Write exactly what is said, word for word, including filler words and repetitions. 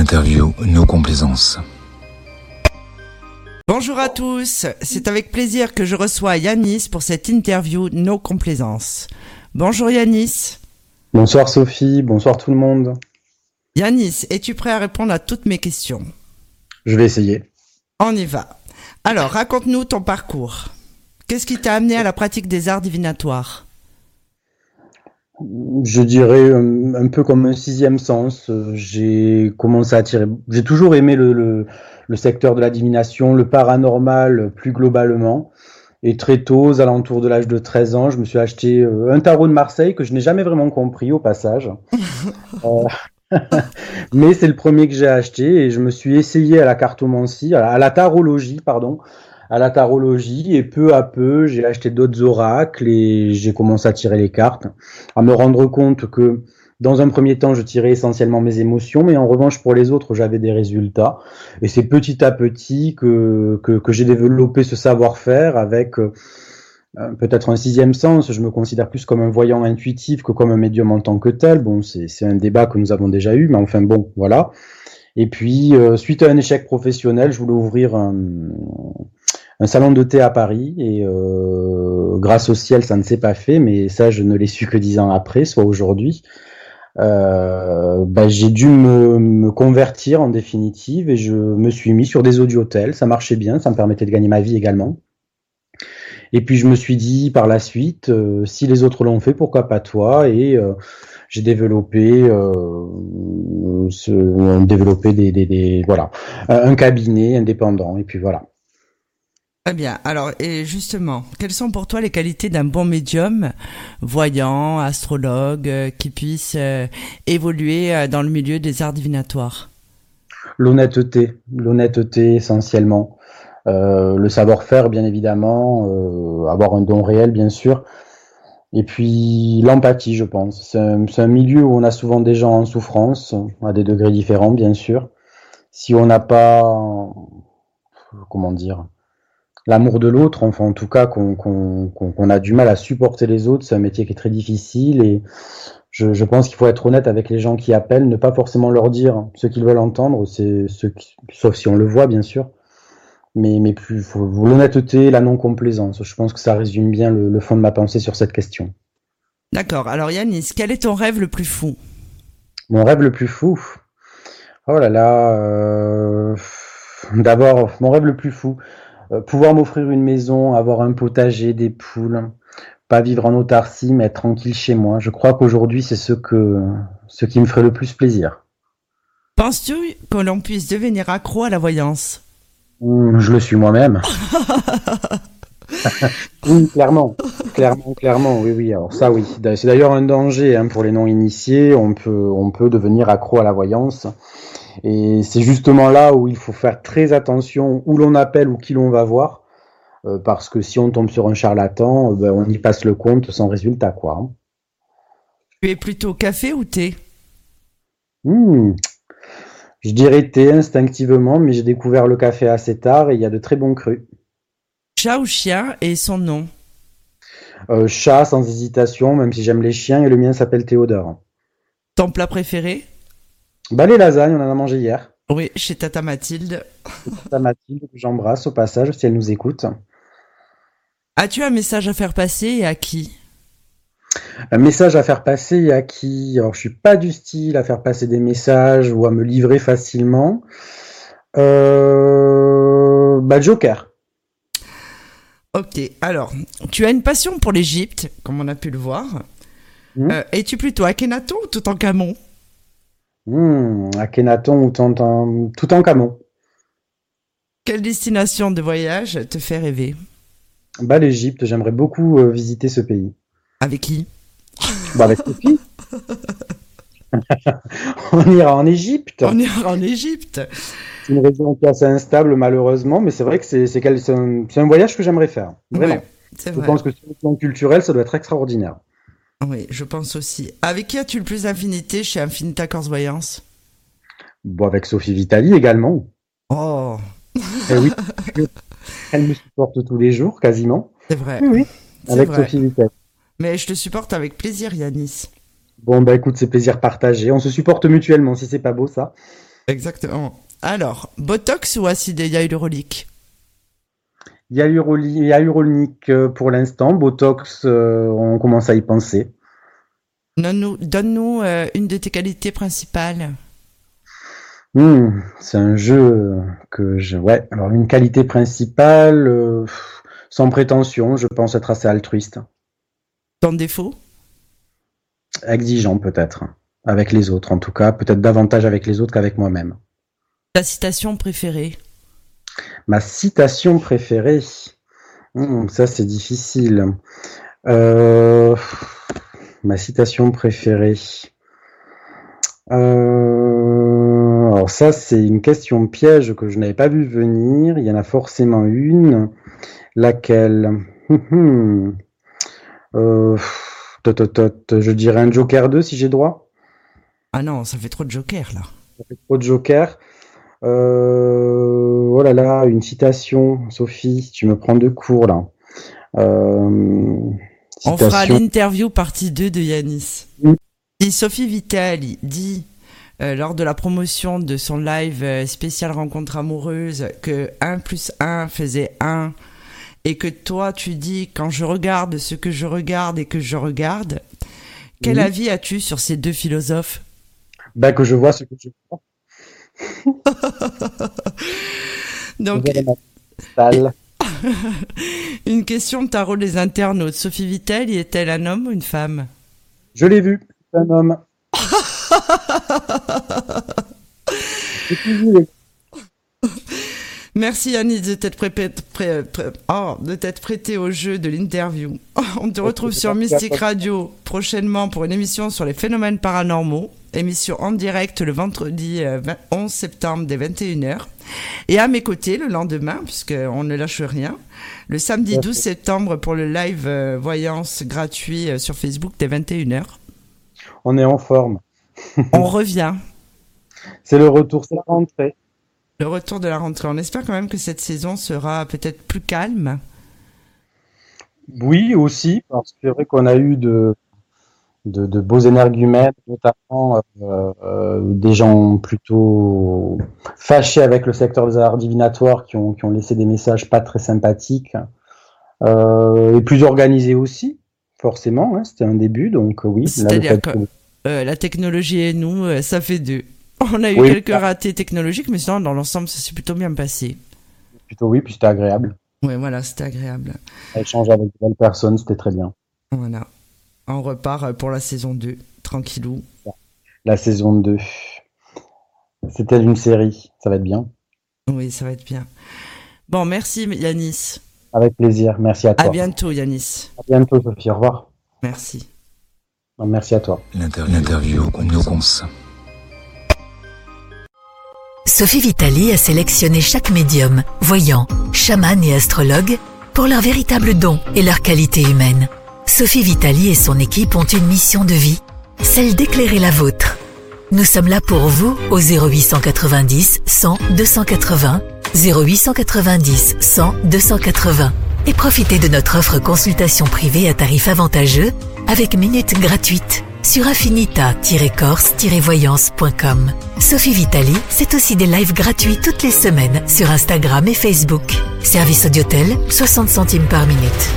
interview, nos complaisances. Bonjour à tous, c'est avec plaisir que je reçois Yannis pour cette interview nos complaisances. Bonjour Yannis. Bonsoir Sophie, bonsoir tout le monde. Yannis, es-tu prêt à répondre à toutes mes questions ? Je vais essayer. On y va. Alors, raconte-nous ton parcours. Qu'est-ce qui t'a amené à la pratique des arts divinatoires ? Je dirais un, un peu comme un sixième sens. J'ai commencé à tirer. J'ai toujours aimé le, le, le secteur de la divination, le paranormal plus globalement. Et très tôt, aux alentours de l'âge de treize ans, je me suis acheté un tarot de Marseille que je n'ai jamais vraiment compris au passage. euh... Mais c'est le premier que j'ai acheté et je me suis essayé à la cartomancie, à la tarologie, pardon, à la tarologie et peu à peu, j'ai acheté d'autres oracles et j'ai commencé à tirer les cartes, à me rendre compte que dans un premier temps, je tirais essentiellement mes émotions, mais en revanche, pour les autres, j'avais des résultats. Et c'est petit à petit que, que, que j'ai développé ce savoir-faire avec euh, peut-être un sixième sens. Je me considère plus comme un voyant intuitif que comme un médium en tant que tel. Bon, c'est, c'est un débat que nous avons déjà eu, mais enfin bon, voilà. Et puis, euh, suite à un échec professionnel, je voulais ouvrir un, un salon de thé à Paris. Et euh, grâce au ciel, ça ne s'est pas fait, mais ça, je ne l'ai su que dix ans après, soit aujourd'hui. Euh, bah, j'ai dû me, me convertir en définitive et je me suis mis sur des audiotels. Ça marchait bien, ça me permettait de gagner ma vie également. Et puis je me suis dit par la suite, euh, si les autres l'ont fait, pourquoi pas toi ? Et euh, j'ai développé, euh, ce, développé des, des, des, voilà, un cabinet indépendant. Et puis voilà. Très bien. Alors, et justement, quelles sont pour toi les qualités d'un bon médium, voyant, astrologue, euh, qui puisse euh, évoluer euh, dans le milieu des arts divinatoires ? L'honnêteté, l'honnêteté essentiellement. Euh, le savoir-faire, bien évidemment, euh, avoir un don réel, bien sûr. Et puis, l'empathie, je pense. C'est un, c'est un milieu où on a souvent des gens en souffrance, à des degrés différents, bien sûr. Si on n'a pas... Comment dire ? L'amour de l'autre, enfin en tout cas qu'on, qu'on, qu'on a du mal à supporter les autres, c'est un métier qui est très difficile et je, je pense qu'il faut être honnête avec les gens qui appellent, ne pas forcément leur dire ce qu'ils veulent entendre, c'est ce qui, sauf si on le voit bien sûr, mais, mais plus faut, l'honnêteté, la non-complaisance, je pense que ça résume bien le, le fond de ma pensée sur cette question. D'accord, alors Yannis, quel est ton rêve le plus fou ? Mon rêve le plus fou ? Oh là là, euh... d'abord mon rêve le plus fou... Pouvoir m'offrir une maison, avoir un potager, des poules, pas vivre en autarcie, mais être tranquille chez moi. Je crois qu'aujourd'hui, c'est ce que, ce qui me ferait le plus plaisir. Penses-tu que l'on puisse devenir accro à la voyance ? Je le suis moi-même. Oui, clairement. Clairement, clairement, oui, oui. Alors ça, oui. C'est d'ailleurs un danger hein, pour les non-initiés. On peut, on peut devenir accro à la voyance. Et c'est justement là où il faut faire très attention où l'on appelle ou qui l'on va voir, euh, parce que si on tombe sur un charlatan, euh, ben on y passe le compte sans résultat, quoi. Hein. Tu es plutôt café ou thé ? Mmh. Je dirais thé instinctivement, mais j'ai découvert le café assez tard et il y a de très bons crus. Chat ou chien et son nom ? euh, Chat sans hésitation, même si j'aime les chiens et le mien s'appelle Théodore. Ton plat préféré ? Bah les lasagnes, on en a mangé hier. Oui, chez Tata Mathilde. Tata Mathilde, que j'embrasse au passage si elle nous écoute. As-tu un message à faire passer et à qui ? Un message à faire passer et à qui ? Alors je suis pas du style à faire passer des messages ou à me livrer facilement. Euh... Bah Joker. Ok, alors tu as une passion pour l'Égypte, comme on a pu le voir. Mmh. Euh, es-tu plutôt Akhenaton ou Toutankhamon ? Hum, Akhenaton ou Toutankhamon. Quelle destination de voyage te fait rêver ? Bah l'Égypte, j'aimerais beaucoup euh, visiter ce pays. Avec qui ? Bah avec Sophie. On ira en Égypte. On ira en Égypte. C'est une région qui est assez instable malheureusement, mais c'est vrai que c'est, c'est, quel, c'est, un, c'est un voyage que j'aimerais faire. Vraiment. Oui, c'est vrai. Je pense que sur le plan culturel, ça doit être extraordinaire. Oui, je pense aussi. Avec qui as-tu le plus affinité chez Infinita Corse Voyance ? Bon, avec Sophie Vitali également. Oh eh oui, elle me supporte tous les jours, quasiment. C'est vrai. Oui, oui. C'est avec vrai. Sophie Vitali. Mais je te supporte avec plaisir, Yannis. Bon, bah écoute, c'est plaisir partagé. On se supporte mutuellement, si c'est pas beau, ça. Exactement. Alors, Botox ou acide hyaluronique? Hyaluronique pour l'instant. Botox, on commence à y penser. Donne-nous, donne-nous une de tes qualités principales. Mmh, c'est un jeu que je... Ouais, alors une qualité principale, euh, sans prétention, je pense être assez altruiste. Ton défaut? Exigeant peut-être, avec les autres en tout cas, peut-être davantage avec les autres qu'avec moi-même. Ta citation préférée? Ma citation préférée? Mmh, ça c'est difficile. Euh, ma citation préférée... Euh, alors ça c'est une question piège que je n'avais pas vu venir, il y en a forcément une, laquelle euh, tot, tot, tot, je dirais un Joker deux si j'ai droit. Ah non, ça fait trop de Joker là. Ça fait trop de Joker. Euh, oh là là, une citation, Sophie, tu me prends de court là. Euh, On fera l'interview partie deux de Yannis. Mmh. Et Sophie Vitali dit, euh, lors de la promotion de son live spécial rencontre amoureuse, que un plus un faisait un, et que toi tu dis, quand je regarde ce que je regarde et que je regarde, quel oui. avis as-tu sur ces deux philosophes? Ben, que je vois ce que je vois. Donc, une question de tarot des internautes. Sophie Vitali est-elle un homme ou une femme? Je l'ai vu. Un homme. Merci Yannis de t'être pré- pré- pré- oh, de t'être prêté au jeu de l'interview. On te retrouve sur Mystik Radio prochainement pour une émission sur les phénomènes paranormaux, émission en direct le vendredi onze septembre dès vingt et une heures, et à mes côtés le lendemain, puisqu'on ne lâche rien, le samedi douze septembre pour le live euh, voyance gratuit euh, sur Facebook dès vingt et une heures. On est en forme. On revient. C'est le retour, c'est la rentrée. Le retour de la rentrée. On espère quand même que cette saison sera peut-être plus calme. Oui, aussi, parce que c'est vrai qu'on a eu de, de, de beaux énergumènes, notamment euh, euh, des gens plutôt fâchés avec le secteur des arts divinatoires qui ont, qui ont laissé des messages pas très sympathiques euh, et plus organisés aussi. Forcément, hein, c'était un début, donc oui. C'est-à-dire là, que euh, la technologie et nous, euh, ça fait deux. On a eu oui, quelques ratés technologiques, mais sinon, dans l'ensemble, ça s'est plutôt bien passé. Plutôt oui, puis c'était agréable. Oui, voilà, c'était agréable. Échange avec de belles personnes, c'était très bien. Voilà. On repart pour la saison deux, tranquillou. La saison deux. C'était une série, ça va être bien. Oui, ça va être bien. Bon, merci Yannis. Avec plaisir, merci à toi. À bientôt Yannis. À bientôt Sophie, au revoir. Merci. Merci à toi. L'interview, L'interview au Comps. Sophie Vitali a sélectionné chaque médium, voyant, chaman et astrologue pour leurs véritables dons et leurs qualités humaines. Sophie Vitali et son équipe ont une mission de vie, celle d'éclairer la vôtre. Nous sommes là pour vous au zéro huit cent quatre-vingt-dix cent deux cent quatre-vingts. zéro huit cent quatre-vingt-dix cent deux cent quatre-vingts et profitez de notre offre consultation privée à tarif avantageux avec minutes gratuites sur infinita tiret corse tiret voyance point com. Sophie Vitali, c'est aussi des lives gratuits toutes les semaines sur Instagram et Facebook. Service audiotel, soixante centimes par minute.